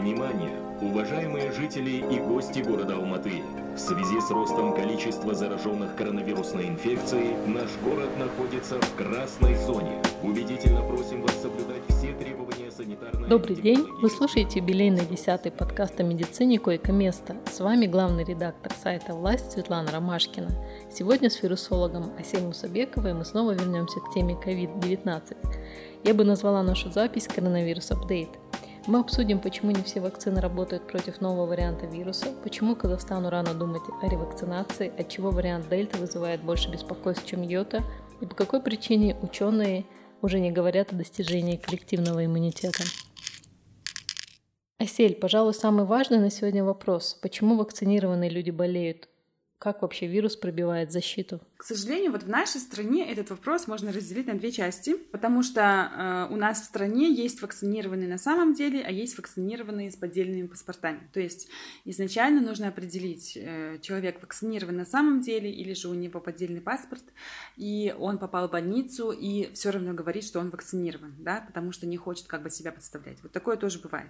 Внимание, уважаемые жители и гости города Алматы! В связи с ростом количества зараженных коронавирусной инфекцией, наш город находится в красной зоне. Убедительно просим вас соблюдать все требования санитарной... Добрый день! Вы слушаете юбилейный 10-й подкаст о медицине «Койко-место». С вами главный редактор сайта «Власть» Светлана Ромашкина. Сегодня с вирусологом Асель Мусабековой мы снова вернемся к теме COVID-19. Я бы назвала нашу запись «Коронавирус апдейт». Мы обсудим, почему не все вакцины работают против нового варианта вируса, почему Казахстану рано думать о ревакцинации, отчего вариант Дельта вызывает больше беспокойств, чем Йота, и по какой причине ученые уже не говорят о достижении коллективного иммунитета. Асель, пожалуй, самый важный на сегодня вопрос. Почему вакцинированные люди болеют? Как вообще вирус пробивает защиту? К сожалению, вот в нашей стране этот вопрос можно разделить на две части, потому что у нас в стране есть вакцинированные на самом деле, а есть вакцинированные с поддельными паспортами. То есть изначально нужно определить, человек вакцинирован на самом деле или же у него поддельный паспорт, и он попал в больницу и все равно говорит, что он вакцинирован, да, потому что не хочет как бы себя подставлять. Вот такое тоже бывает.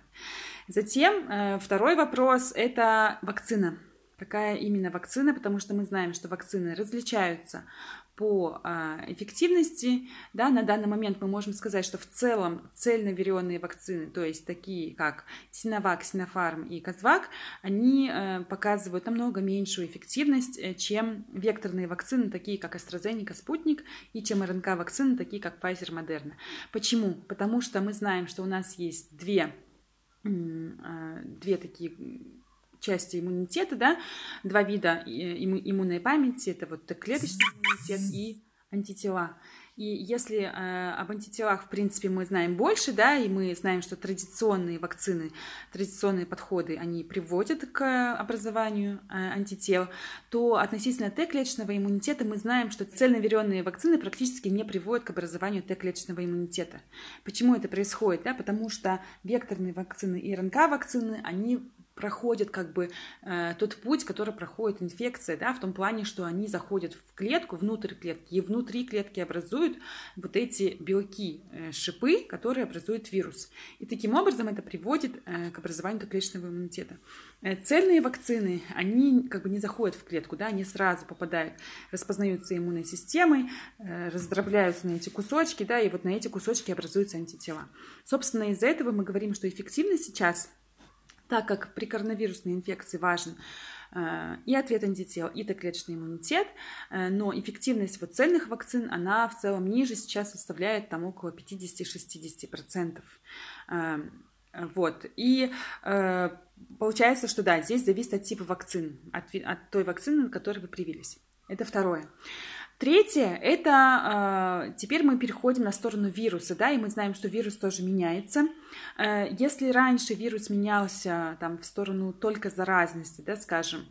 Затем второй вопрос – это вакцина. Какая именно вакцина, потому что мы знаем, что вакцины различаются по эффективности. Да, на данный момент мы можем сказать, что в целом цельноверенные вакцины, то есть такие как Синовак, Синофарм и Казвак, они показывают намного меньшую эффективность, чем векторные вакцины, такие как AstraZeneca, Спутник, и чем РНК-вакцины, такие как Pfizer, Модерна. Почему? Потому что мы знаем, что у нас есть две такие части иммунитета, да, два вида иммунной памяти, это вот клеточный иммунитет и антитела. И если об антителах, в принципе, мы знаем больше, да, и мы знаем, что традиционные вакцины, традиционные подходы, они приводят к образованию антител, то относительно Т-клеточного иммунитета мы знаем, что цельноверенные вакцины практически не приводят к образованию Т-клеточного иммунитета. Почему это происходит? Да? Потому что векторные вакцины и РНК-вакцины, они проходят как бы тот путь, который проходит инфекция, да, в том плане, что они заходят в клетку, внутрь клетки, и внутри клетки образуют вот эти белки, шипы, которые образуют вирус. И таким образом это приводит к образованию клеточного иммунитета. Цельные вакцины, они как бы не заходят в клетку, да, они сразу попадают, распознаются иммунной системой, раздробляются на эти кусочки, да, и вот на эти кусочки образуются антитела. Собственно, из-за этого мы говорим, что эффективность сейчас, так как при коронавирусной инфекции важен и ответ антител, и Т-клеточный иммунитет, но эффективность вот цельных вакцин, она в целом ниже, сейчас составляет там около 50-60%. Вот. И получается, что да, здесь зависит от типа вакцин, от той вакцины, на которой вы привились. Это второе. Третье, это теперь мы переходим на сторону вируса, да, и мы знаем, что вирус тоже меняется. Если раньше вирус менялся там, в сторону только заразности, да, скажем,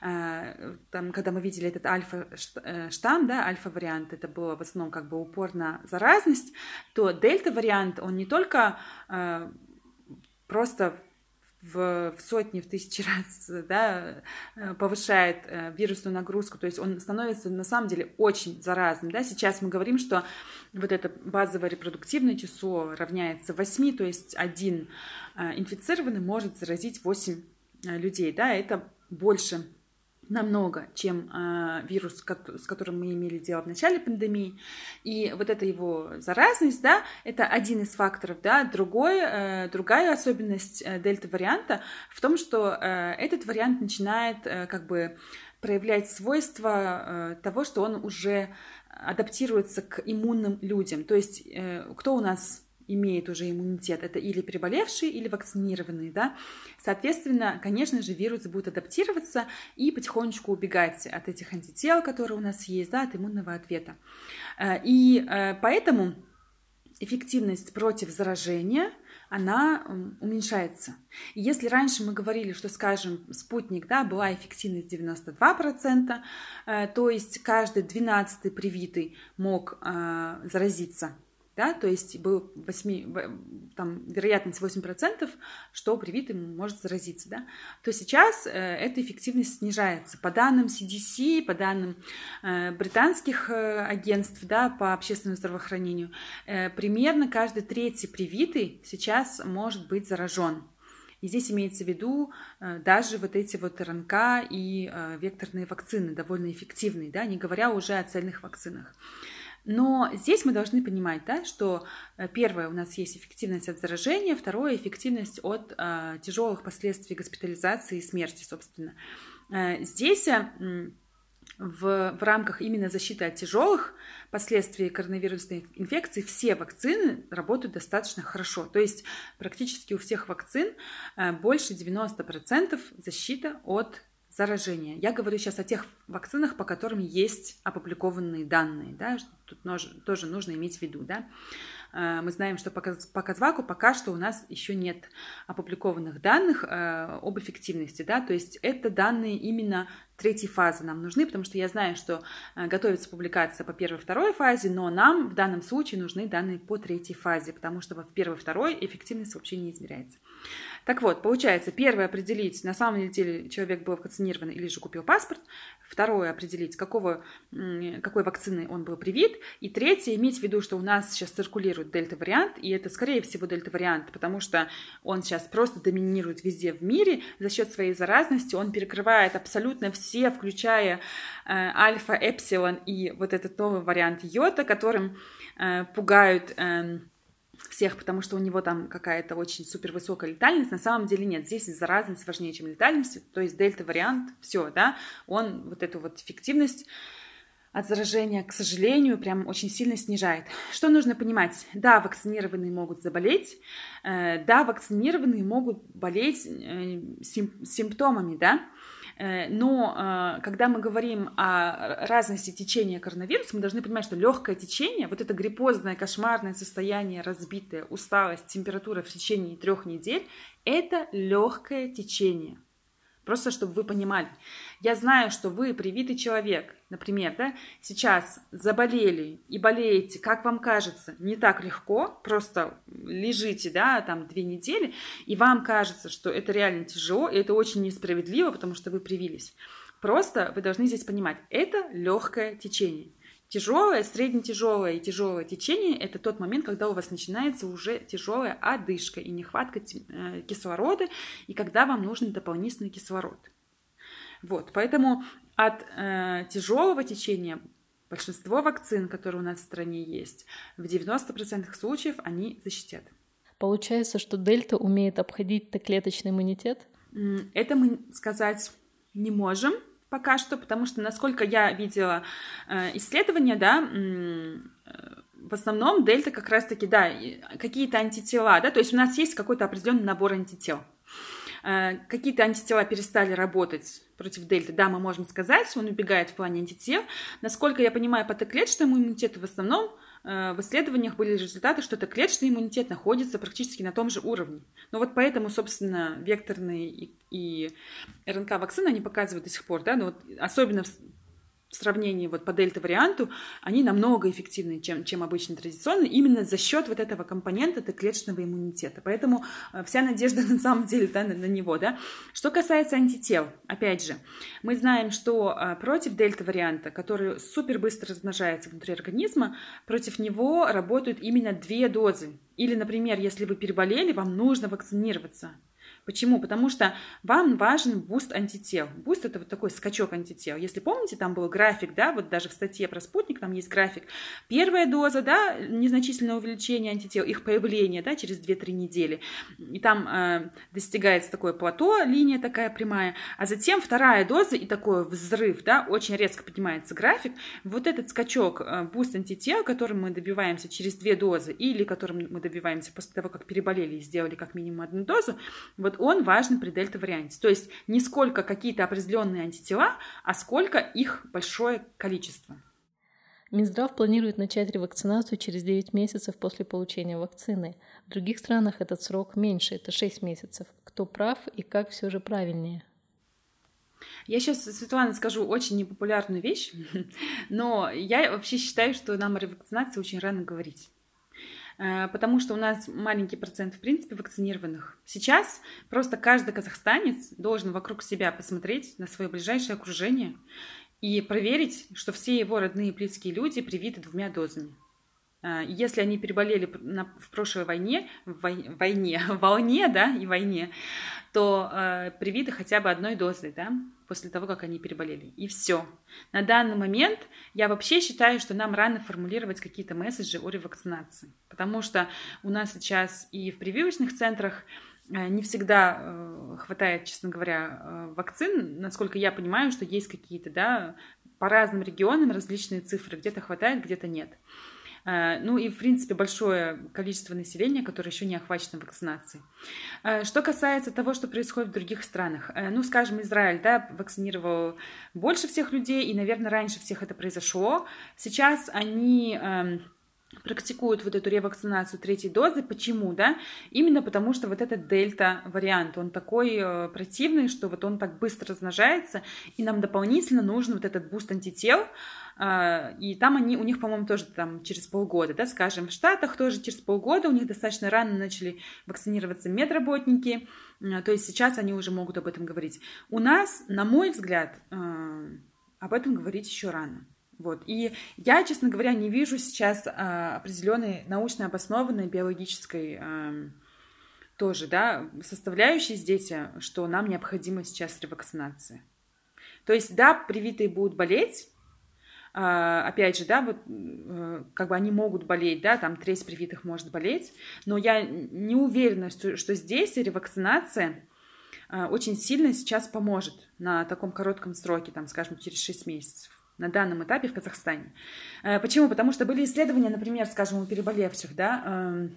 там, когда мы видели этот альфа-штамм, да, альфа-вариант, это было в основном как бы упор на заразность, то дельта-вариант, он не только просто в сотни, в тысячи раз, да, повышает вирусную нагрузку, то есть он становится на самом деле очень заразным. Да? Сейчас мы говорим, что вот это базовое репродуктивное число равняется 8, то есть один инфицированный может заразить 8 людей. Да? Это больше намного, чем вирус, с которым мы имели дело в начале пандемии. И вот эта его заразность, да, это один из факторов, да. Другая особенность дельта-варианта в том, что этот вариант начинает как бы проявлять свойства того, что он уже адаптируется к иммунным людям. То есть кто у нас имеет уже иммунитет, это или переболевшие, или вакцинированные, да, соответственно, конечно же, вирусы будут адаптироваться и потихонечку убегать от этих антител, которые у нас есть, да, от иммунного ответа, и поэтому эффективность против заражения, она уменьшается. И если раньше мы говорили, что, скажем, Спутник, да, была эффективность 92%, то есть каждый 12-й привитый мог заразиться, да, то есть был вероятность 8%, что привитый может заразиться, да, то сейчас эта эффективность снижается. По данным CDC, по данным британских агентств, да, по общественному здравоохранению, примерно каждый третий привитый сейчас может быть заражен. И здесь имеется в виду даже вот эти вот РНК и векторные вакцины, довольно эффективные, да, не говоря уже о цельных вакцинах. Но здесь мы должны понимать, да, что первое, у нас есть эффективность от заражения, второе, эффективность от тяжелых последствий госпитализации и смерти, собственно. Здесь в рамках именно защиты от тяжелых последствий коронавирусной инфекции все вакцины работают достаточно хорошо. То есть практически у всех вакцин больше 90% защита от заражения. Я говорю сейчас о тех вакцинах, по которым есть опубликованные данные. Да? Тут тоже нужно иметь в виду. Да? Мы знаем, что по Казваку пока что у нас еще нет опубликованных данных об эффективности. Да? То есть это данные именно третьей фазы нам нужны, потому что я знаю, что готовится публикация по первой-второй фазе, но нам в данном случае нужны данные по третьей фазе, потому что в первой-второй эффективность вообще не измеряется. Так вот, получается, первое — определить, на самом деле человек был вакцинирован или же купил паспорт. Второе — определить, какой вакцины он был привит. И третье — иметь в виду, что у нас сейчас циркулирует дельта-вариант, и это, скорее всего, дельта-вариант, потому что он сейчас просто доминирует везде в мире. За счет своей заразности он перекрывает абсолютно все, включая альфа, эпсилон и вот этот новый вариант йота, которым пугают всех, потому что у него там какая-то очень супервысокая летальность. На самом деле нет, здесь заразность важнее, чем летальность, то есть дельта-вариант, все, да, он вот эту вот эффективность от заражения, к сожалению, прям очень сильно снижает. Что нужно понимать? Да, вакцинированные могут заболеть, да, вакцинированные могут болеть симптомами, да, но когда мы говорим о разности течения коронавируса, мы должны понимать, что легкое течение, вот это гриппозное, кошмарное состояние, разбитое, усталость, температура в течение 3 недель, это легкое течение. Просто чтобы вы понимали. Я знаю, что вы, привитый человек, например, да, сейчас заболели и болеете, как вам кажется, не так легко, просто лежите, да, там 2 недели, и вам кажется, что это реально тяжело, и это очень несправедливо, потому что вы привились. Просто вы должны здесь понимать, это легкое течение. Тяжелое, среднетяжелое и тяжелое течение – это тот момент, когда у вас начинается уже тяжелая одышка и нехватка кислорода, и когда вам нужен дополнительный кислород. Вот, поэтому от тяжелого течения большинство вакцин, которые у нас в стране есть, в 90% случаев они защитят. Получается, что дельта умеет обходить Т-клеточный иммунитет? Это мы сказать не можем. Пока что, потому что, насколько я видела исследования, да, в основном дельта как раз-таки, да, какие-то антитела, да, то есть у нас есть какой-то определенный набор антител. Какие-то антитела перестали работать против дельты, да, мы можем сказать, он убегает в плане антител. Насколько я понимаю, по Т-клеточному иммунитету в основном в исследованиях были результаты, что Т-клеточный иммунитет находится практически на том же уровне. Но вот поэтому, собственно, векторные и РНК-вакцины, они показывают до сих пор, да, но вот особенно в сравнении вот по дельта-варианту, они намного эффективнее, чем обычно традиционные, именно за счет вот этого компонента Т-клеточного иммунитета. Поэтому вся надежда на самом деле, да, на него. Да. Что касается антител, опять же, мы знаем, что против дельта-варианта, который супер быстро размножается внутри организма, против него работают именно 2 дозы. Или, например, если вы переболели, вам нужно вакцинироваться. Почему? Потому что вам важен буст антител. Буст – это вот такой скачок антител. Если помните, там был график, да, вот даже в статье про Спутник там есть график. Первая доза, да, незначительное увеличение антител, их появление, да, через 2-3 недели. И там достигается такое плато, линия такая прямая. А затем вторая доза и такой взрыв, да, очень резко поднимается график. Вот этот скачок, буст антител, которым мы добиваемся через 2 дозы, или которым мы добиваемся после того, как переболели и сделали как минимум 1 дозу, вот он важен при дельта-варианте. То есть не сколько какие-то определенные антитела, а сколько их большое количество. Минздрав планирует начать ревакцинацию через 9 месяцев после получения вакцины. В других странах этот срок меньше, это 6 месяцев. Кто прав и как все же правильнее? Я сейчас, Светлана, скажу очень непопулярную вещь, но я вообще считаю, что нам о ревакцинации очень рано говорить. Потому что у нас маленький процент, в принципе, вакцинированных. Сейчас просто каждый казахстанец должен вокруг себя посмотреть на свое ближайшее окружение и проверить, что все его родные и близкие люди привиты 2 дозами. Если они переболели в прошлой волне, то привиты хотя бы одной дозой, да, после того, как они переболели. И все. На данный момент я вообще считаю, что нам рано формулировать какие-то месседжи о ревакцинации, потому что у нас сейчас и в прививочных центрах не всегда хватает, честно говоря, вакцин. Насколько я понимаю, что есть какие-то, да, по разным регионам различные цифры. Где-то хватает, где-то нет. Ну и, в принципе, большое количество населения, которое еще не охвачено вакцинацией. Что касается того, что происходит в других странах. Ну, скажем, Израиль, да, вакцинировал больше всех людей, и, наверное, раньше всех это произошло. Сейчас они практикуют вот эту ревакцинацию третьей дозы. Почему, да? Именно потому, что вот этот дельта-вариант, он такой противный, что вот он так быстро размножается, и нам дополнительно нужен вот этот буст антител. И там у них, по-моему, тоже там через полгода, да, скажем, в Штатах тоже через полгода, у них достаточно рано начали вакцинироваться медработники, то есть сейчас они уже могут об этом говорить. У нас, на мой взгляд, об этом говорить еще рано. Вот. И я, честно говоря, не вижу сейчас определенной научно обоснованной биологической тоже, да, составляющей здесь, что нам необходима сейчас ревакцинация. То есть, да, привитые будут болеть, опять же, да, вот как бы они могут болеть, да, там треть привитых может болеть, но я не уверена, что здесь ревакцинация очень сильно сейчас поможет на таком коротком сроке, там, скажем, через 6 месяцев на данном этапе в Казахстане. Почему? Потому что были исследования, например, скажем, у переболевших, да,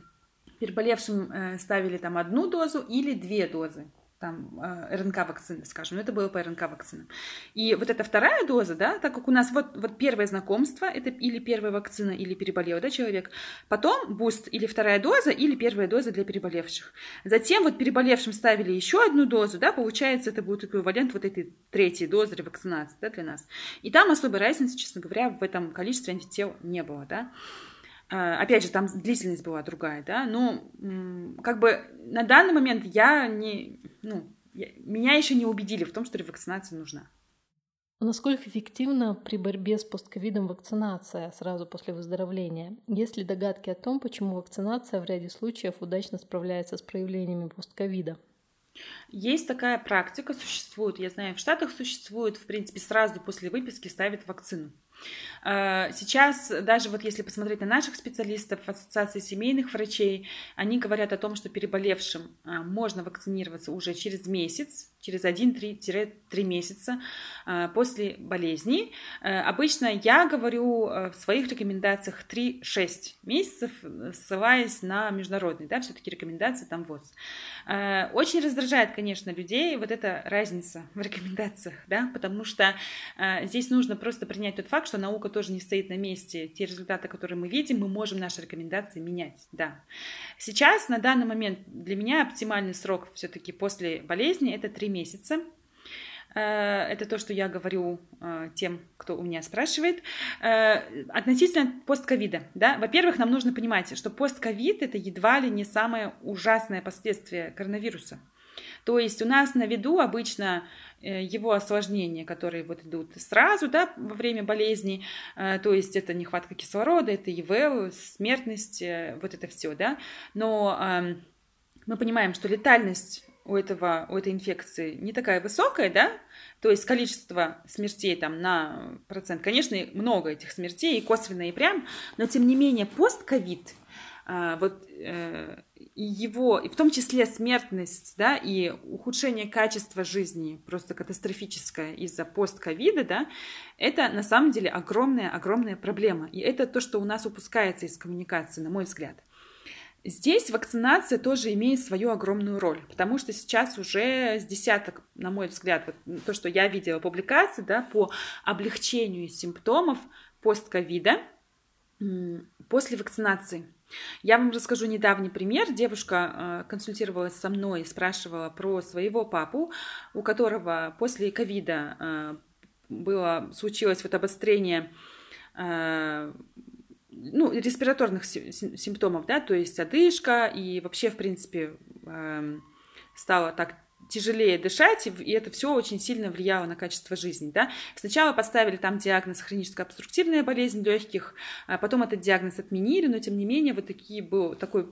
переболевшим ставили там одну дозу или две дозы, там, РНК-вакцины, скажем, но это было по РНК-вакцинам. И вот эта вторая доза, да, так как у нас вот первое знакомство, это или первая вакцина, или переболел, да, человек, потом буст, или вторая доза, или первая доза для переболевших. Затем вот переболевшим ставили еще одну дозу, да, получается, это будет эквивалент вот этой третьей дозы ревакцинации, да, для нас. И там особой разницы, честно говоря, в этом количестве антител не было, да. Опять же, там длительность была другая, да, но как бы на данный момент меня еще не убедили в том, что ревакцинация нужна. Насколько эффективна при борьбе с постковидом вакцинация сразу после выздоровления? Есть ли догадки о том, почему вакцинация в ряде случаев удачно справляется с проявлениями постковида? Есть такая практика, существует, я знаю, в Штатах существует, в принципе, сразу после выписки ставят вакцину. Сейчас, даже вот если посмотреть на наших специалистов в Ассоциации семейных врачей, они говорят о том, что переболевшим можно вакцинироваться уже через месяц, через 1-3 месяца после болезни. Обычно я говорю в своих рекомендациях 3-6 месяцев, ссылаясь на международные, да, все-таки рекомендации там ВОЗ. Очень раздражает, конечно, людей вот эта разница в рекомендациях, да, потому что здесь нужно просто принять тот факт, что наука тоже не стоит на месте. Те результаты, которые мы видим, мы можем наши рекомендации менять, да. Сейчас, на данный момент, для меня оптимальный срок все-таки после болезни – это 3 месяца. Это то, что я говорю тем, кто у меня спрашивает. Относительно постковида, да? Во-первых, нам нужно понимать, что постковид – это едва ли не самое ужасное последствие коронавируса. То есть у нас на виду обычно его осложнения, которые вот идут сразу, да, во время болезни, то есть это нехватка кислорода, это ИВЛ, смертность, вот это все, да. Но мы понимаем, что летальность у этой инфекции не такая высокая, да, то есть количество смертей там на процент, конечно, много этих смертей, и косвенно, и прям, но тем не менее постковид, вот его, и в том числе смертность, да, и ухудшение качества жизни просто катастрофическое из-за постковида, да, это на самом деле огромная проблема. И это то, что у нас упускается из коммуникации, на мой взгляд. Здесь вакцинация тоже имеет свою огромную роль, потому что сейчас уже с десяток, на мой взгляд, вот то, что я видела публикации, да, по облегчению симптомов постковида после вакцинации. Я вам расскажу недавний пример. Девушка консультировалась со мной, спрашивала про своего папу, у которого после ковида случилось вот обострение респираторных симптомов, да, то есть одышка и вообще, в принципе, стало так тяжелее дышать, и это все очень сильно влияло на качество жизни, да. Сначала поставили там диагноз хроническая обструктивная болезнь легких, а потом этот диагноз отменили, но тем не менее вот такие был такой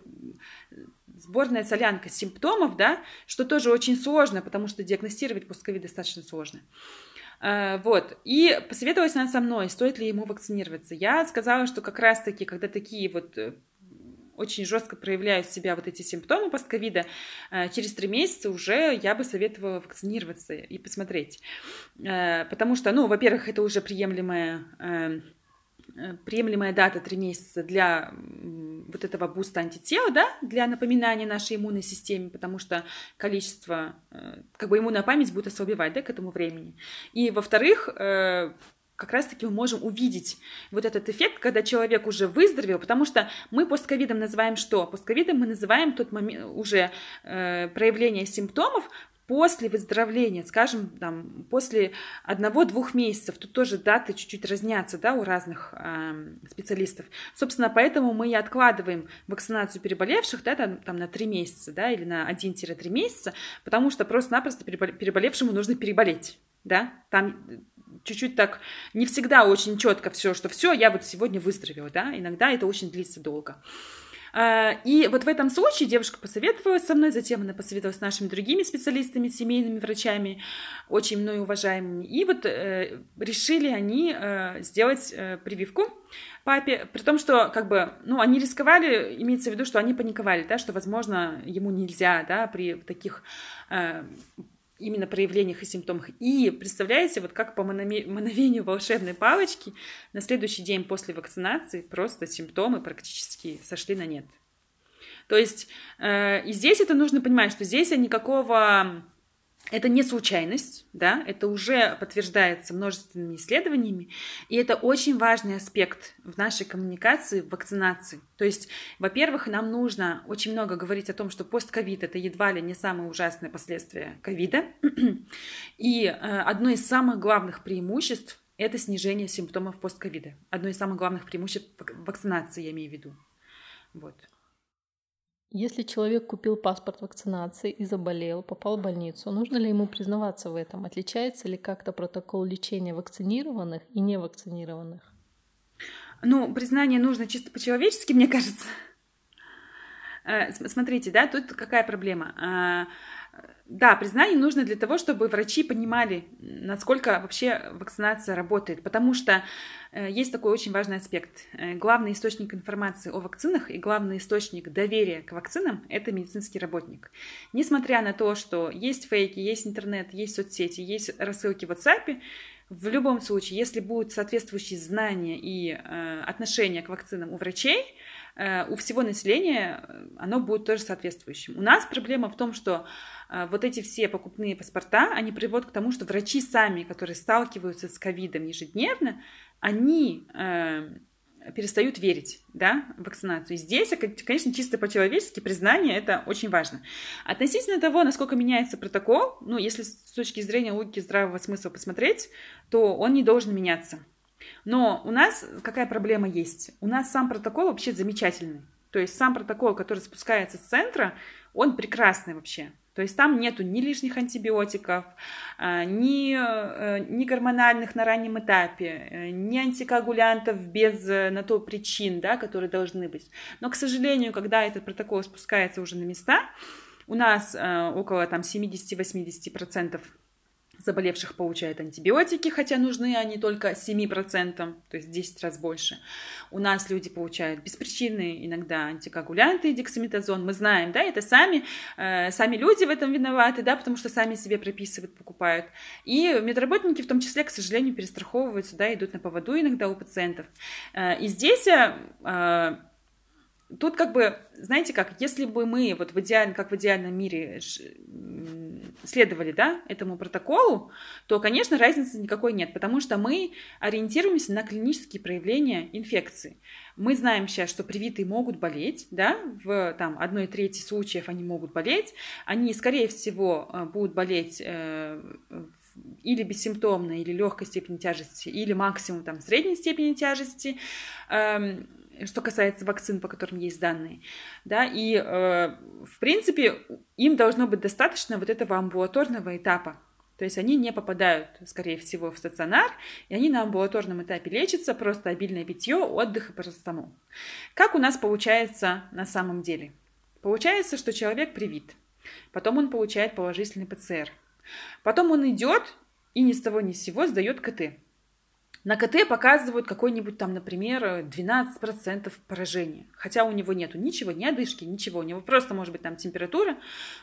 сборная солянка симптомов, да, что тоже очень сложно, потому что диагностировать пусковид достаточно сложно. Вот, и посоветовалась она со мной, стоит ли ему вакцинироваться. Я сказала, что как раз-таки, когда такие вот очень жестко проявляют себя вот эти симптомы постковида, через 3 месяца уже я бы советовала вакцинироваться и посмотреть. Потому что, ну, во-первых, это уже приемлемая дата 3 месяца для вот этого буста антител, да, для напоминания нашей иммунной системе, потому что количество, как бы иммунная память будет ослабевать, да, к этому времени. И, во-вторых, как раз-таки мы можем увидеть вот этот эффект, когда человек уже выздоровел, потому что мы постковидом называем что? Постковидом мы называем тот момент уже проявление симптомов после выздоровления, скажем, там, после 1-2 месяцев, тут тоже даты чуть-чуть разнятся, да, у разных специалистов. Собственно, поэтому мы и откладываем вакцинацию переболевших, да, там, на 3 месяца, да, или на 1-3 месяца, потому что просто-напросто переболевшему нужно переболеть, да, там чуть-чуть так, не всегда очень четко все, что все, я вот сегодня выздоровела, да, иногда это очень длится долго. И вот в этом случае девушка посоветовалась со мной, затем она посоветовалась с нашими другими специалистами, семейными врачами, очень мной уважаемыми. И вот решили они сделать прививку папе, при том, что как бы, ну, они рисковали, имеется в виду, что они паниковали, да, что, возможно, ему нельзя, да, при таких именно проявлениях и симптомах. И представляете, вот как по мановению волшебной палочки на следующий день после вакцинации просто симптомы практически сошли на нет. То есть и здесь это нужно понимать, что здесь никакого... Это не случайность, да, это уже подтверждается множественными исследованиями, и это очень важный аспект в нашей коммуникации, в вакцинации. То есть, во-первых, нам нужно очень много говорить о том, что постковид – это едва ли не самые ужасные последствия ковида, и одно из самых главных преимуществ – это снижение симптомов постковида. Одно из самых главных преимуществ вакцинации, я имею в виду. Вот. Если человек купил паспорт вакцинации и заболел, попал в больницу, нужно ли ему признаваться в этом? Отличается ли как-то протокол лечения вакцинированных и невакцинированных? Ну, признание нужно чисто по-человечески, мне кажется. Смотрите, да, тут какая проблема? Да, признание нужно для того, чтобы врачи понимали, насколько вообще вакцинация работает, потому что есть такой очень важный аспект. Главный источник информации о вакцинах и главный источник доверия к вакцинам – это медицинский работник. Несмотря на то, что есть фейки, есть интернет, есть соцсети, есть рассылки в WhatsApp, в любом случае, если будут соответствующие знания и отношения к вакцинам у врачей, у всего населения оно будет тоже соответствующим. У нас проблема в том, что вот эти все покупные паспорта, они приводят к тому, что врачи сами, которые сталкиваются с ковидом ежедневно, они перестают верить, да, в вакцинацию. И здесь, конечно, чисто по-человечески признание – это очень важно. Относительно того, насколько меняется протокол, ну, если с точки зрения логики здравого смысла посмотреть, то он не должен меняться. Но у нас какая проблема есть? У нас сам протокол вообще замечательный. То есть сам протокол, который спускается с центра, он прекрасный вообще. То есть там нету ни лишних антибиотиков, ни гормональных на раннем этапе, ни антикоагулянтов без на то причин, да, которые должны быть. Но, к сожалению, когда этот протокол спускается уже на места, у нас около там, 70-80% заболевших получают антибиотики, хотя нужны они только 7%, то есть 10 раз больше. У нас люди получают без причины иногда антикоагулянты, дексаметазон. Мы знаем, да, это сами люди в этом виноваты, да, потому что сами себе прописывают, покупают. И медработники в том числе, к сожалению, перестраховываются, да, идут на поводу иногда у пациентов. И здесь... Тут как бы, знаете как, если бы мы вот как в идеальном мире следовали, да, этому протоколу, то, конечно, разницы никакой нет, потому что мы ориентируемся на клинические проявления инфекции. Мы знаем сейчас, что привитые могут болеть, да, в там, 1/3 случаев они могут болеть, они, скорее всего, будут болеть или бессимптомно, или легкой степени тяжести, или максимум там, средней степени тяжести. что касается вакцин, по которым есть данные, да, и, в принципе, им должно быть достаточно вот этого амбулаторного этапа, то есть они не попадают, скорее всего, в стационар, и они на амбулаторном этапе лечатся, просто обильное питье, отдых и по-простому. Как у нас получается на самом деле? Получается, что человек привит, потом он получает положительный ПЦР, потом он идет и ни с того ни с сего сдает КТ. На КТ показывают какой-нибудь там, например, 12% поражения. Хотя у него нету ничего, ни одышки, ничего. У него просто может быть там температура.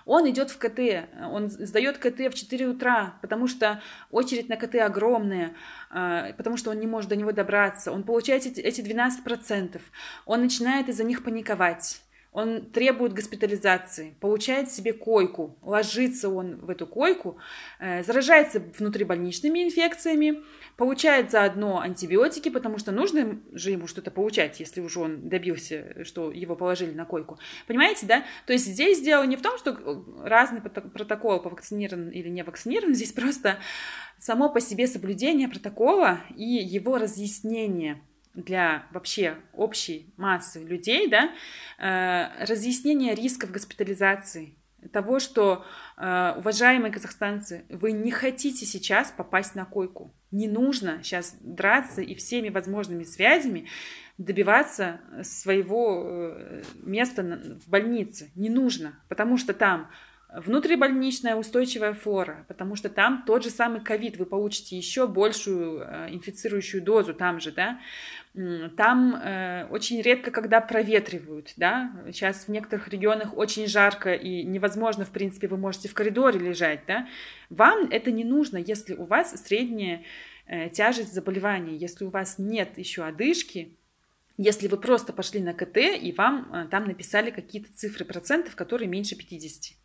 Он идет в КТ, он сдает КТ в 4 утра, потому что очередь на КТ огромная, потому что он не может до него добраться. Он получает эти 12%. Он начинает из-за них паниковать. Он требует госпитализации, получает себе койку, ложится он в эту койку, заражается внутрибольничными инфекциями, получает заодно антибиотики, потому что нужно же ему что-то получать, если уже он добился, что его положили на койку. Понимаете, да? То есть здесь дело не в том, что разный протокол по вакцинирован или не вакцинирован, здесь просто само по себе соблюдение протокола и его разъяснение для вообще общей массы людей, да, разъяснение рисков госпитализации, того, что, уважаемые казахстанцы, вы не хотите сейчас попасть на койку. Не нужно сейчас драться и всеми возможными связями добиваться своего места в больнице. Не нужно, потому что там внутрибольничная устойчивая флора, потому что там тот же самый ковид, вы получите еще большую инфицирующую дозу там же, да, там очень редко когда проветривают, да, сейчас в некоторых регионах очень жарко и невозможно, в принципе, вы можете в коридоре лежать, да, вам это не нужно, если у вас средняя тяжесть заболевания, если у вас нет еще одышки, если вы просто пошли на КТ и вам там написали какие-то цифры процентов, которые меньше 50%.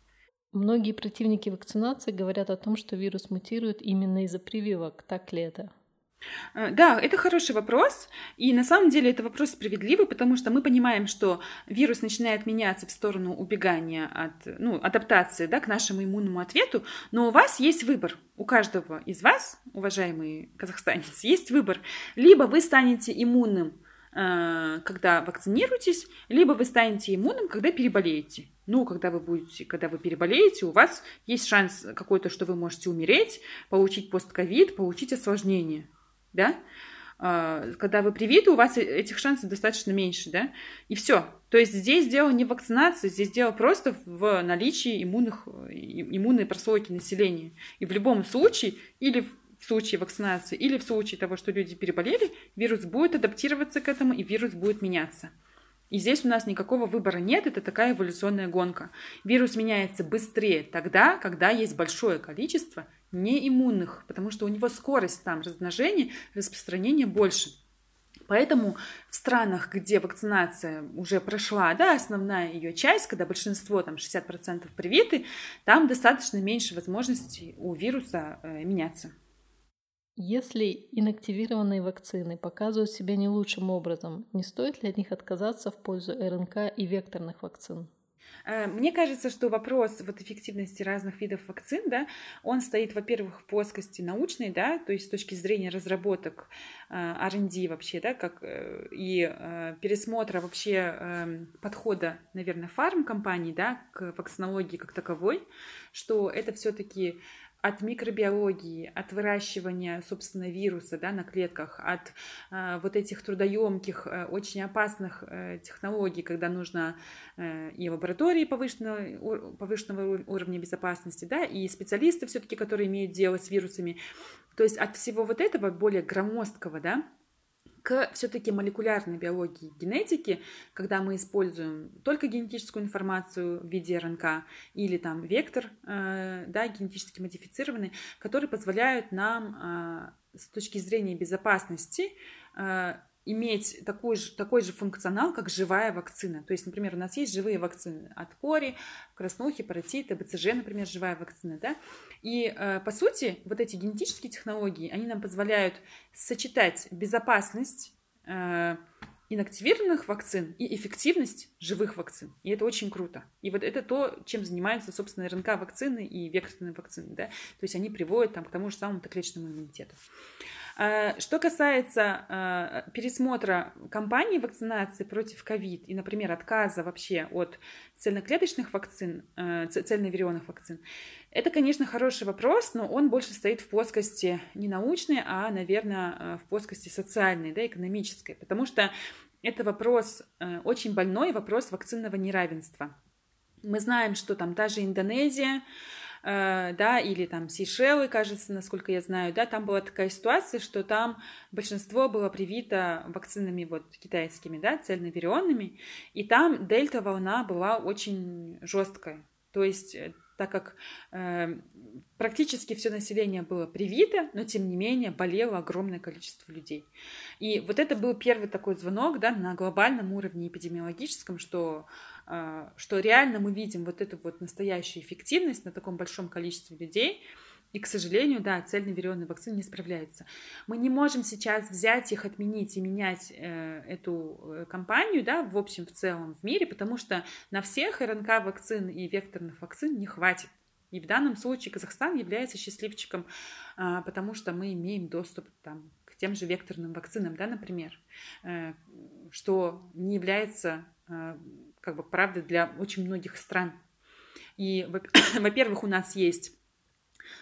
Многие противники вакцинации говорят о том, что вирус мутирует именно из-за прививок. Так ли это? Да, это хороший вопрос. И на самом деле это вопрос справедливый, потому что мы понимаем, что вирус начинает меняться в сторону убегания от, адаптации, да, к нашему иммунному ответу. Но у вас есть выбор. У каждого из вас, уважаемые казахстанцы, есть выбор. Либо вы станете иммунным, когда вакцинируетесь, либо вы станете иммунным, когда переболеете. Когда вы переболеете, у вас есть шанс какой-то, что вы можете умереть, получить постковид, получить осложнение, да? Когда вы привиты, у вас этих шансов достаточно меньше, да? И все. То есть здесь дело не в вакцинации, здесь дело просто в наличии иммунной прослойки населения. И в любом случае, или в случае вакцинации, или в случае того, что люди переболели, вирус будет адаптироваться к этому, и вирус будет меняться. И здесь у нас никакого выбора нет, это такая эволюционная гонка. Вирус меняется быстрее тогда, когда есть большое количество неиммунных, потому что у него скорость там размножения, распространения больше. Поэтому в странах, где вакцинация уже прошла, да, основная ее часть, когда большинство, там 60% привиты, там достаточно меньше возможностей у вируса меняться. Если инактивированные вакцины показывают себя не лучшим образом, не стоит ли от них отказаться в пользу РНК и векторных вакцин? Мне кажется, что вопрос вот эффективности разных видов вакцин, да, он стоит, во-первых, в плоскости научной, да, то есть с точки зрения разработок R&D вообще, да, как и пересмотра вообще подхода, наверное, фармкомпаний, да, к вакцинологии как таковой, что это все-таки от микробиологии, от выращивания, собственно, вируса, да, на клетках, от вот этих трудоемких, очень опасных технологий, когда нужно и лаборатории повышенного уровня безопасности, да, и специалисты все-таки, которые имеют дело с вирусами. То есть от всего вот этого более громоздкого, да, к все-таки молекулярной биологии, генетике, когда мы используем только генетическую информацию в виде РНК или там вектор, да, генетически модифицированный, который позволяет нам с точки зрения безопасности иметь такой же функционал, как живая вакцина. То есть, например, у нас есть живые вакцины от кори, краснухи, паротита, БЦЖ, например, живая вакцина, да? И, по сути, вот эти генетические технологии, они нам позволяют сочетать безопасность инактивированных вакцин и эффективность живых вакцин. И это очень круто. И вот это то, чем занимаются, собственно, РНК-вакцины и векторные вакцины, да? То есть они приводят там, к тому же самому клеточному иммунитету. Что касается пересмотра кампании вакцинации против ковид и, например, отказа вообще от цельноклеточных вакцин, цельноверионных вакцин, это, конечно, хороший вопрос, но он больше стоит в плоскости не научной, а, наверное, в плоскости социальной, да, экономической, потому что это вопрос очень больной, вопрос вакцинного неравенства. Мы знаем, что там та же Индонезия, да, или там Сейшелы, кажется, насколько я знаю, да, там была такая ситуация, что там большинство было привито вакцинами вот китайскими, да, цельноверионными, и там дельта волна была очень жесткая, то есть так как практически все население было привито, но тем не менее болело огромное количество людей. И вот это был первый такой звонок, да, на глобальном уровне эпидемиологическом, что реально мы видим вот эту вот настоящую эффективность на таком большом количестве людей. И, к сожалению, да, цельноверионные вакцины не справляются. Мы не можем сейчас взять их, отменить и менять эту кампанию, да, в общем, в целом в мире, потому что на всех РНК-вакцин и векторных вакцин не хватит. И в данном случае Казахстан является счастливчиком, потому что мы имеем доступ там, к тем же векторным вакцинам, да, например, что не является, как бы, правдой для очень многих стран. И, во-первых, у нас есть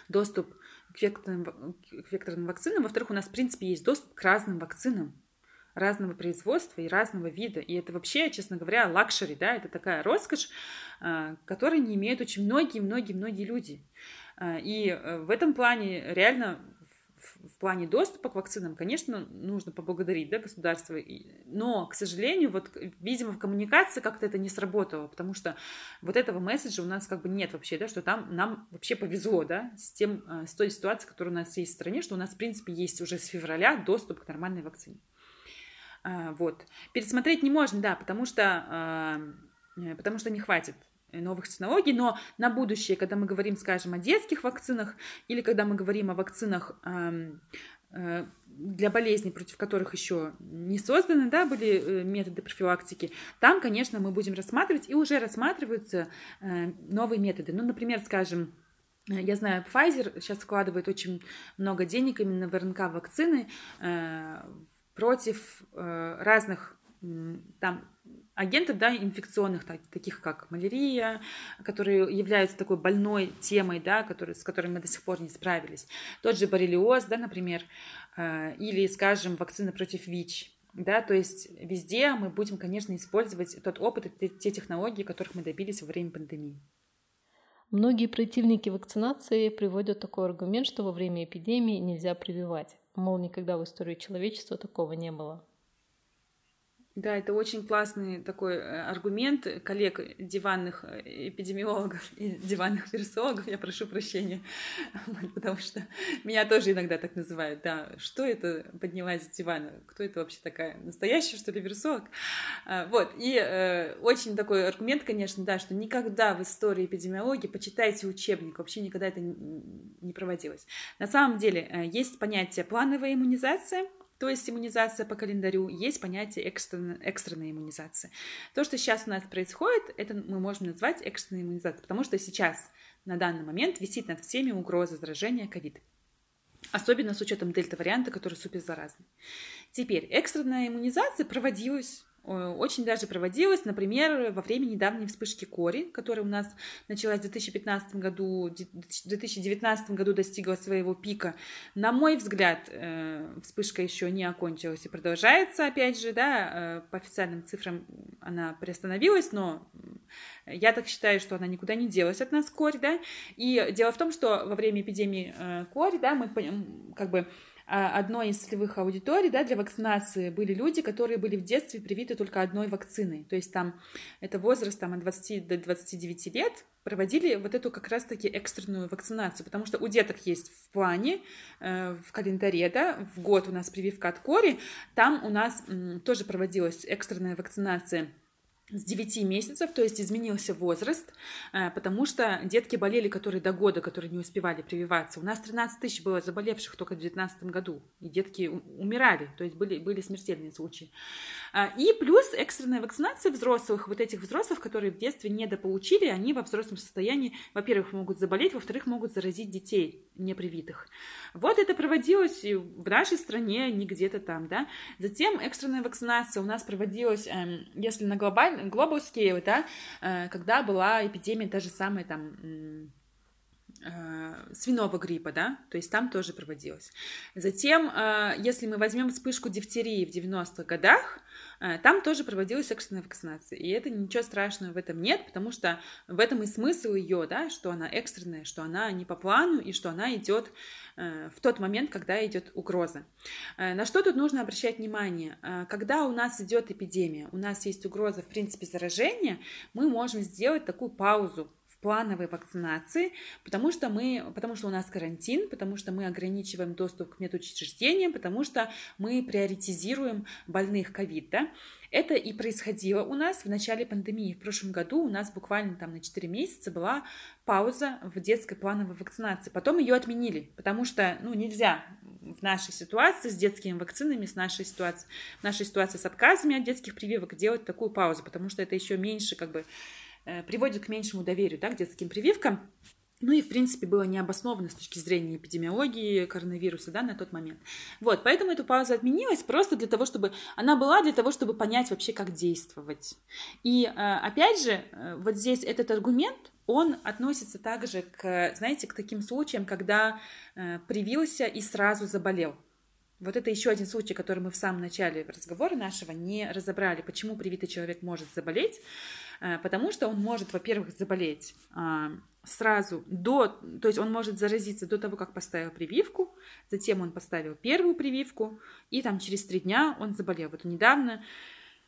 доступ к векторным вакцинам. Во-вторых, у нас, в принципе, есть доступ к разным вакцинам разного производства и разного вида. И это вообще, честно говоря, лакшери, да, это такая роскошь, которой не имеют очень многие-многие-многие люди. И в этом плане реально, в плане доступа к вакцинам, конечно, нужно поблагодарить, да, государство, но, к сожалению, вот, видимо, в коммуникации как-то это не сработало, потому что вот этого месседжа у нас как бы нет вообще, да, что там нам вообще повезло, да, с той ситуацией, которая у нас есть в стране, что у нас, в принципе, есть уже с февраля доступ к нормальной вакцине. Вот. Пересмотреть не можно, да, потому что не хватит новых технологий, но на будущее, когда мы говорим, скажем, о детских вакцинах или когда мы говорим о вакцинах для болезней, против которых еще не созданы, да, были методы профилактики, там, конечно, мы будем рассматривать, и уже рассматриваются новые методы. Ну, например, скажем, я знаю, Pfizer сейчас вкладывает очень много денег именно в РНК-вакцины против разных там агентов, да, инфекционных, таких как малярия, которые являются такой больной темой, да, с которой мы до сих пор не справились. Тот же боррелиоз, да, например, или, скажем, вакцина против ВИЧ. Да, то есть везде мы будем, конечно, использовать тот опыт и те технологии, которых мы добились во время пандемии. Многие противники вакцинации приводят такой аргумент, что во время эпидемии нельзя прививать. Мол, никогда в истории человечества такого не было. Да, это очень классный такой аргумент коллег диванных эпидемиологов и диванных вирусологов. Я прошу прощения, потому что меня тоже иногда так называют. Да, что это поднялась с дивана? Кто это вообще такая? Настоящая, что ли, вирусолог? Вот, и очень такой аргумент, конечно, да, что никогда в истории эпидемиологии, почитайте учебник, вообще никогда это не проводилось. На самом деле есть понятие плановая иммунизация, то есть иммунизация по календарю, есть понятие экстренная иммунизация. То, что сейчас у нас происходит, это мы можем назвать экстренной иммунизацией, потому что сейчас, на данный момент, висит над всеми угроза заражения ковид. Особенно с учетом дельта-варианта, который суперзаразный. Теперь, экстренная иммунизация проводилась, очень даже проводилась, например, во время недавней вспышки кори, которая у нас началась в 2015 году, в 2019 году достигла своего пика. На мой взгляд, вспышка еще не окончилась и продолжается, опять же, да, по официальным цифрам она приостановилась, но я так считаю, что она никуда не делась от нас, корь, да, и дело в том, что во время эпидемии кори, да, мы как бы одной из целевых аудиторий, да, для вакцинации были люди, которые были в детстве привиты только одной вакциной. То есть там это возраст там, от 20 до 29 лет, проводили вот эту как раз-таки экстренную вакцинацию, потому что у деток есть в плане, в календаре, да, в год у нас прививка от кори, там у нас тоже проводилась экстренная вакцинация с 9 месяцев, то есть изменился возраст, потому что детки болели, которые до года, которые не успевали прививаться. У нас 13 тысяч было заболевших только в 2019 году, и детки умирали, то есть были смертельные случаи. И плюс экстренная вакцинация взрослых, вот этих взрослых, которые в детстве недополучили, они во взрослом состоянии, во-первых, могут заболеть, во-вторых, могут заразить детей непривитых. Вот это проводилось в нашей стране, не где-то там, да. Затем экстренная вакцинация у нас проводилась, если на глобал скейл, да, когда была эпидемия та же самая там свиного гриппа, да, то есть там тоже проводилось. Затем, если мы возьмем вспышку дифтерии в 90-х годах, там тоже проводилась экстренная вакцинация. И это ничего страшного в этом нет, потому что в этом и смысл ее, да, что она экстренная, что она не по плану и что она идет в тот момент, когда идет угроза. На что тут нужно обращать внимание? Когда у нас идет эпидемия, у нас есть угроза, в принципе, заражения, мы можем сделать такую паузу плановой вакцинации, потому что у нас карантин, потому что мы ограничиваем доступ к медучреждениям, потому что мы приоритизируем больных ковида. Это и происходило у нас в начале пандемии. В прошлом году у нас буквально там на 4 месяца была пауза в детской плановой вакцинации. Потом ее отменили, потому что нельзя в нашей ситуации с детскими вакцинами, в нашей ситуации с отказами от детских прививок делать такую паузу, потому что это еще меньше приводит к меньшему доверию, да, к детским прививкам. И, в принципе, было необоснованно с точки зрения эпидемиологии коронавируса, да, на тот момент. Вот, поэтому эту паузу отменилась просто для того, чтобы она была, для того, чтобы понять вообще, как действовать. И, опять же, вот здесь этот аргумент, он относится также к, знаете, к таким случаям, когда привился и сразу заболел. Вот это еще один случай, который мы в самом начале разговора нашего не разобрали. Почему привитый человек может заболеть? Потому что он может, во-первых, заболеть сразу то есть он может заразиться до того, как поставил прививку, затем он поставил первую прививку, и там через 3 дня он заболел. Вот недавно,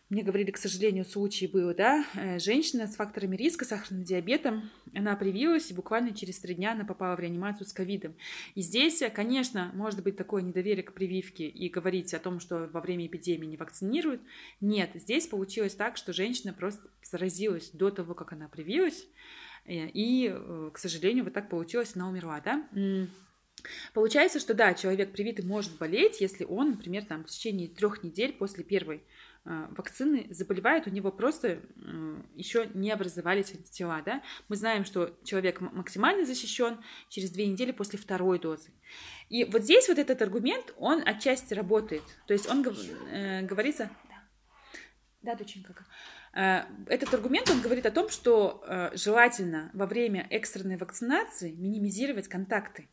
мне говорили, к сожалению, случай был, да, женщина с факторами риска, сахарным диабетом, она привилась, и буквально через 3 дня она попала в реанимацию с ковидом. И здесь, конечно, может быть такое недоверие к прививке и говорить о том, что во время эпидемии не вакцинируют. Нет, здесь получилось так, что женщина просто заразилась до того, как она привилась, и, к сожалению, вот так получилось, она умерла, да. Получается, что да, человек привитый может болеть, если он, например, там, в течение 3 недель после первой вакцины заболевают, у него просто еще не образовались антитела, да? Мы знаем, что человек максимально защищен через 2 недели после 2-й дозы. И вот здесь вот этот аргумент, он отчасти работает. То есть он говорится... Да, доченька, как? Этот аргумент, он говорит о том, что желательно во время экстренной вакцинации минимизировать контакты.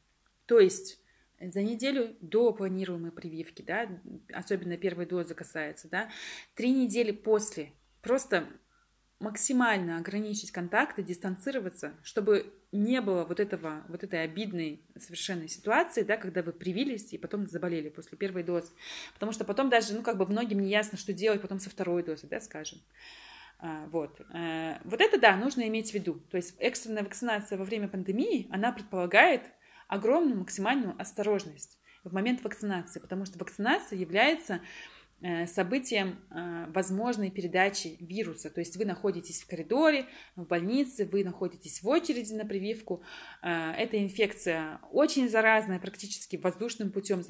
То есть за неделю до планируемой прививки, да, особенно первой дозы касается, да, 3 недели после, просто максимально ограничить контакты, дистанцироваться, чтобы не было вот этой обидной совершенно ситуации, да, когда вы привились и потом заболели после первой дозы. Потому что потом даже, многим не ясно, что делать потом со 2-й дозы, да, скажем. Вот это, да, нужно иметь в виду. То есть экстренная вакцинация во время пандемии, она предполагает огромную максимальную осторожность в момент вакцинации, потому что вакцинация является событием возможной передачи вируса. То есть вы находитесь в коридоре, в больнице, вы находитесь в очереди на прививку. Эта инфекция очень заразная, практически воздушным путем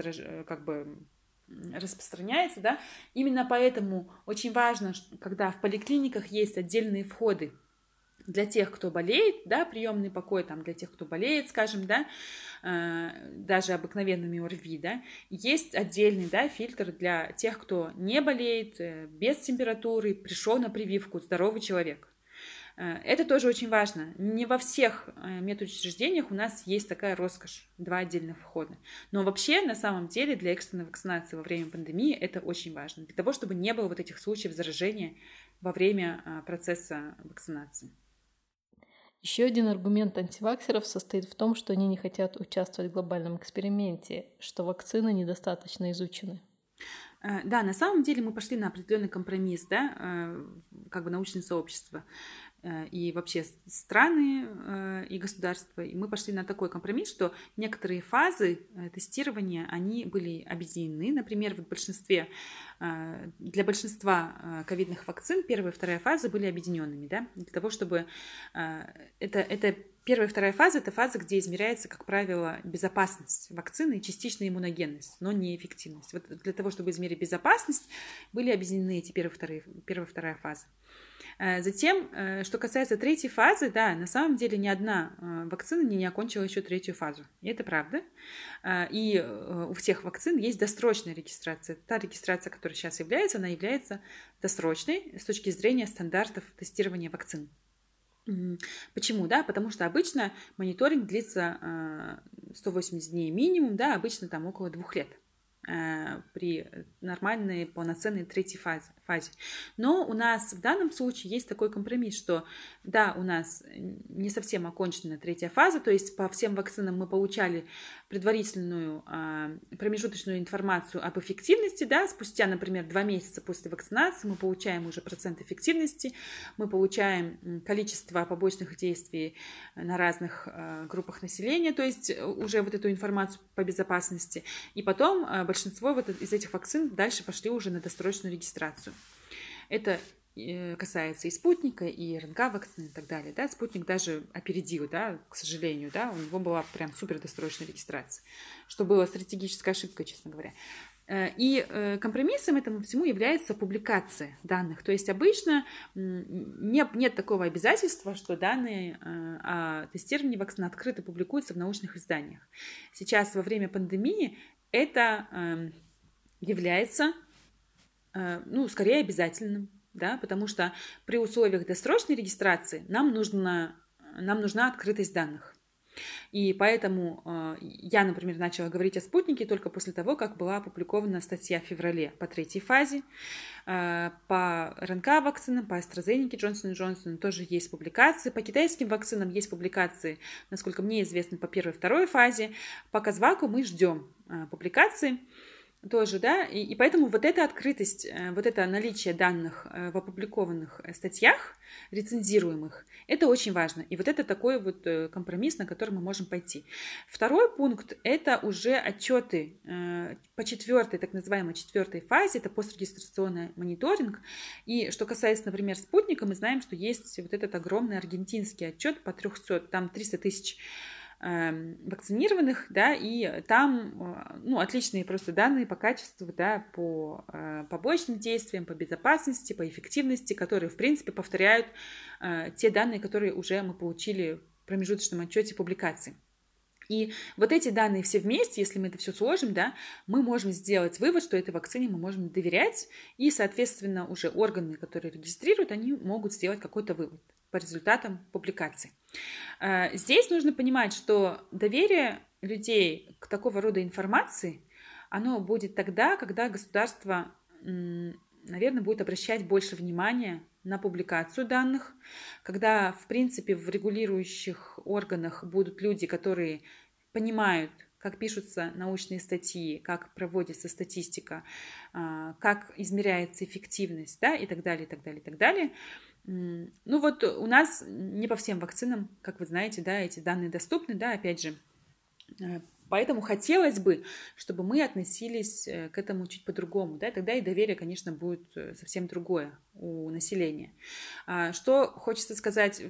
распространяется, да? Именно поэтому очень важно, когда в поликлиниках есть отдельные входы для тех, кто болеет, да, приемный покой там для тех, кто болеет, скажем, да, даже обыкновенными ОРВИ, да, есть отдельный, да, фильтр для тех, кто не болеет, без температуры, пришел на прививку, здоровый человек. Это тоже очень важно. Не во всех медучреждениях у нас есть такая роскошь, 2 отдельных входа. Но вообще, на самом деле, для экстренной вакцинации во время пандемии это очень важно, для того, чтобы не было вот этих случаев заражения во время процесса вакцинации. Еще один аргумент антиваксеров состоит в том, что они не хотят участвовать в глобальном эксперименте, что вакцины недостаточно изучены. Да, на самом деле мы пошли на определенный компромисс, да, научное сообщество. и вообще страны и государства. И мы пошли на такой компромисс, что некоторые фазы тестирования, они были объединены. Например, в большинстве, для большинства ковидных вакцин первая и вторая фазы были объединенными, да, для того, чтобы это первая и вторая фаза – это фаза, где измеряется, как правило, безопасность вакцины и частичная иммуногенность, но не эффективность. Вот для того, чтобы измерить безопасность, были объединены эти первая и вторая фаза. Затем, что касается третьей фазы, да, на самом деле ни одна вакцина не окончила еще третью фазу. И это правда. И у всех вакцин есть досрочная регистрация. Та регистрация, которая сейчас является, она является досрочной с точки зрения стандартов тестирования вакцин. Почему? Да, потому что обычно мониторинг длится 180 дней минимум, да, обычно там около 2 лет при нормальной полноценной третьей фазе. Но у нас в данном случае есть такой компромисс, что да, у нас не совсем окончена третья фаза, то есть по всем вакцинам мы получали предварительную промежуточную информацию об эффективности, да, спустя, например, 2 месяца после вакцинации мы получаем уже процент эффективности, мы получаем количество побочных действий на разных группах населения, то есть уже вот эту информацию по безопасности, и потом большинство вот из этих вакцин дальше пошли уже на досрочную регистрацию. Это касается и спутника, и РНК-вакцины и так далее. Да? Спутник даже опередил, да, к сожалению, да, у него была прям супер досрочная регистрация, что было стратегической ошибкой, честно говоря. И компромиссом этому всему является публикация данных. То есть обычно нет такого обязательства, что данные о тестировании вакцин открыто публикуются в научных изданиях. Сейчас во время пандемии это является, ну, скорее обязательным, да, потому что при условиях досрочной регистрации нам нужна открытость данных. И поэтому я, например, начала говорить о спутнике только после того, как была опубликована статья в феврале по третьей фазе, по РНК-вакцинам, по AstraZeneca, Johnson & Johnson тоже есть публикации, по китайским вакцинам есть публикации, насколько мне известно, по первой и второй фазе, по Козваку мы ждем публикации тоже, да, и поэтому вот эта открытость, вот это наличие данных в опубликованных статьях, рецензируемых, это очень важно. И вот это такой вот компромисс, на который мы можем пойти. Второй пункт – это уже отчеты по четвертой, так называемой четвертой фазе, это пострегистрационный мониторинг. И что касается, например, спутника, мы знаем, что есть вот этот огромный аргентинский отчет по 300, там 300 тысяч вакцинированных, да, и там, ну, отличные просто данные по качеству, да, по побочным действиям, по безопасности, по эффективности, которые, в принципе, повторяют те данные, которые уже мы получили в промежуточном отчете публикации. И вот эти данные все вместе, если мы это все сложим, да, мы можем сделать вывод, что этой вакцине мы можем доверять, и, соответственно, уже органы, которые регистрируют, они могут сделать какой-то вывод по результатам публикации. Здесь нужно понимать, что доверие людей к такого рода информации, оно будет тогда, когда государство, наверное, будет обращать больше внимания на публикацию данных, когда, в принципе, в регулирующих органах будут люди, которые понимают, как пишутся научные статьи, как проводится статистика, как измеряется эффективность, да, и так далее, и так далее, и так далее. Ну вот у нас не по всем вакцинам, как вы знаете, да, эти данные доступны, да, опять же. Поэтому хотелось бы, чтобы мы относились к этому чуть по-другому, да, тогда и доверие, конечно, будет совсем другое у населения. Что хочется сказать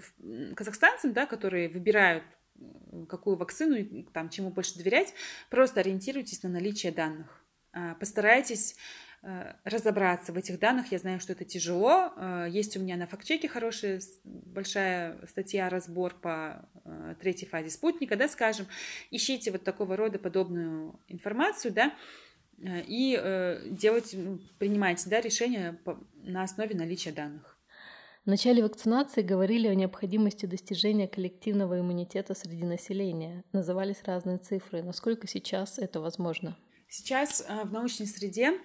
казахстанцам, да, которые выбирают, какую вакцину и там, чему больше доверять, просто ориентируйтесь на наличие данных, постарайтесь разобраться в этих данных. Я знаю, что это тяжело. Есть у меня на фактчеке хорошая, большая статья, разбор по третьей фазе спутника, да, скажем. Ищите вот такого рода подобную информацию, да, и принимайте, да, решения на основе наличия данных. В начале вакцинации говорили о необходимости достижения коллективного иммунитета среди населения. Назывались разные цифры. Насколько сейчас это возможно? Сейчас в научной среде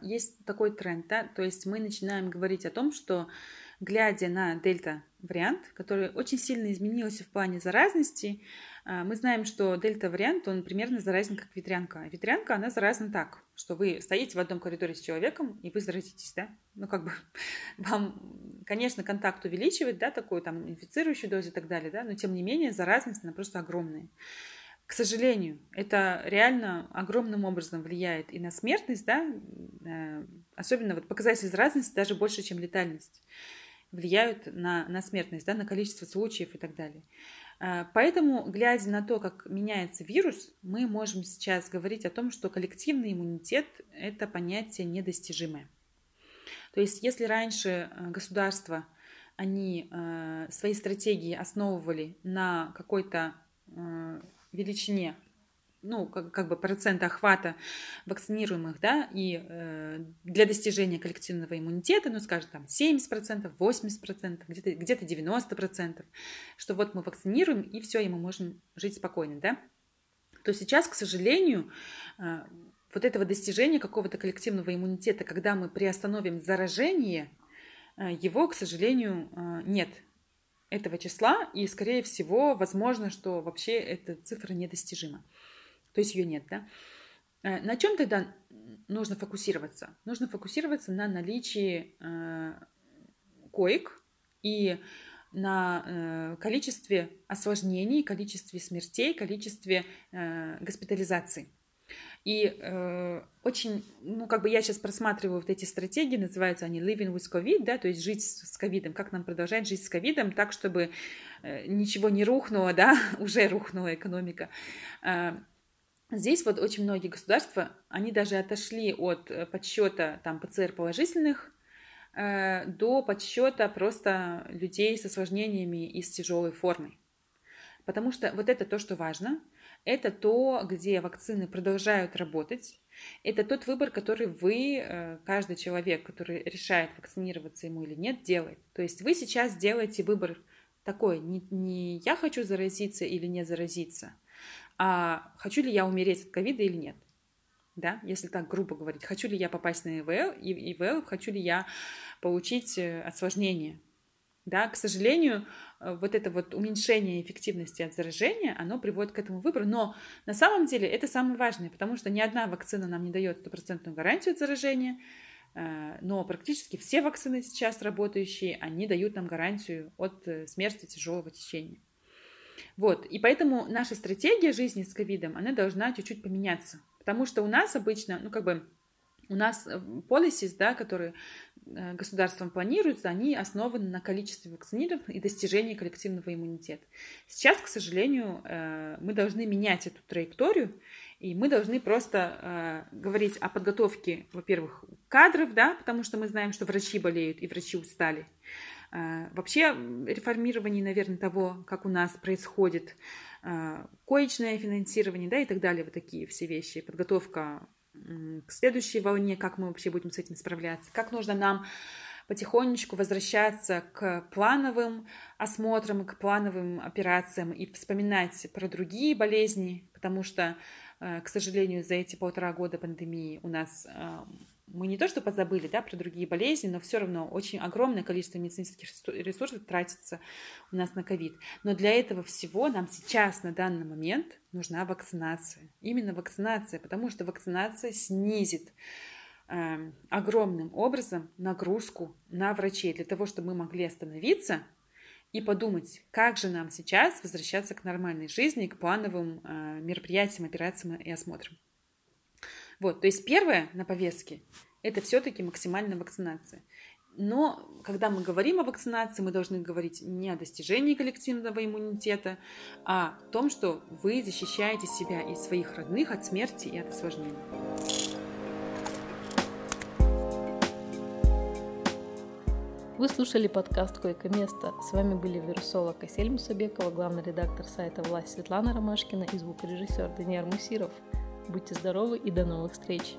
есть такой тренд, да, то есть мы начинаем говорить о том, что глядя на дельта-вариант, который очень сильно изменился в плане заразности, мы знаем, что дельта-вариант, он примерно заразен как ветрянка. Ветрянка, она заразна так, что вы стоите в одном коридоре с человеком, и вы заразитесь, да? Ну, как бы, вам, конечно, контакт увеличивает, да, такую там инфицирующую дозу и так далее, да, но, тем не менее, заразность, она просто огромная. К сожалению, это реально огромным образом влияет и на смертность, да, особенно вот показатели заразности даже больше, чем летальность, влияют на смертность, да, на количество случаев и так далее. Поэтому, глядя на то, как меняется вирус, мы можем сейчас говорить о том, что коллективный иммунитет – это понятие недостижимое. То есть, если раньше государства, они свои стратегии основывали на какой-то величине, ну, как бы процента охвата вакцинируемых, да, и для достижения коллективного иммунитета, ну, скажем, там 70%, 80%, где-то 90%, что вот мы вакцинируем, и все, и мы можем жить спокойно, да, то сейчас, к сожалению, вот этого достижения какого-то коллективного иммунитета, когда мы приостановим заражение, его, к сожалению, нет, этого числа, и, скорее всего, возможно, что вообще эта цифра недостижима. То есть ее нет, да? На чем тогда нужно фокусироваться? Нужно фокусироваться на наличии коек и на количестве осложнений, количестве смертей, количестве госпитализаций. И очень, ну, как бы я сейчас просматриваю вот эти стратегии, называются они living with COVID, да, то есть жить с ковидом, как нам продолжать жить с ковидом так, чтобы ничего не рухнуло, да, уже рухнула экономика. Здесь вот очень многие государства, они даже отошли от подсчета там ПЦР-положительных до подсчета просто людей с осложнениями и с тяжелой формой. Потому что вот это то, что важно, это то, где вакцины продолжают работать, это тот выбор, который вы, каждый человек, который решает, вакцинироваться ему или нет, делает. То есть вы сейчас делаете выбор такой, не я хочу заразиться или не заразиться, а хочу ли я умереть от ковида или нет, да, если так грубо говорить, хочу ли я попасть на ИВЛ, хочу ли я получить осложнение. Да, к сожалению, вот это вот уменьшение эффективности от заражения, оно приводит к этому выбору, но на самом деле это самое важное, потому что ни одна вакцина нам не дает стопроцентную гарантию от заражения, но практически все вакцины сейчас работающие, они дают нам гарантию от смерти тяжелого течения. Вот, и поэтому наша стратегия жизни с ковидом, она должна чуть-чуть поменяться, потому что у нас обычно, ну, как бы, у нас policies, да, которые государством планируются, они основаны на количестве вакцинированных и достижении коллективного иммунитета. Сейчас, к сожалению, мы должны менять эту траекторию, и мы должны просто говорить о подготовке, во-первых, кадров, да, потому что мы знаем, что врачи болеют и врачи устали. Вообще реформирование, наверное, того, как у нас происходит коечное финансирование, да, и так далее, вот такие все вещи, подготовка к следующей волне, как мы вообще будем с этим справляться, как нужно нам потихонечку возвращаться к плановым осмотрам, к плановым операциям и вспоминать про другие болезни, потому что, к сожалению, за эти 1,5 года пандемии у нас мы не то что подзабыли, да, про другие болезни, но все равно очень огромное количество медицинских ресурсов тратится у нас на ковид. Но для этого всего нам сейчас, на данный момент, нужна вакцинация. Именно вакцинация, потому что вакцинация снизит огромным образом нагрузку на врачей, для того, чтобы мы могли остановиться и подумать, как же нам сейчас возвращаться к нормальной жизни, к плановым мероприятиям, операциям и осмотрам. Вот, то есть первое на повестке – это все-таки максимальная вакцинация. Но когда мы говорим о вакцинации, мы должны говорить не о достижении коллективного иммунитета, а о том, что вы защищаете себя и своих родных от смерти и от осложнений. Вы слушали подкаст «Койко-место». С вами были вирусолог Асель Мусабекова, главный редактор сайта «Власть» Светлана Ромашкина и звукорежиссер Даниар Мусиров. Будьте здоровы и до новых встреч!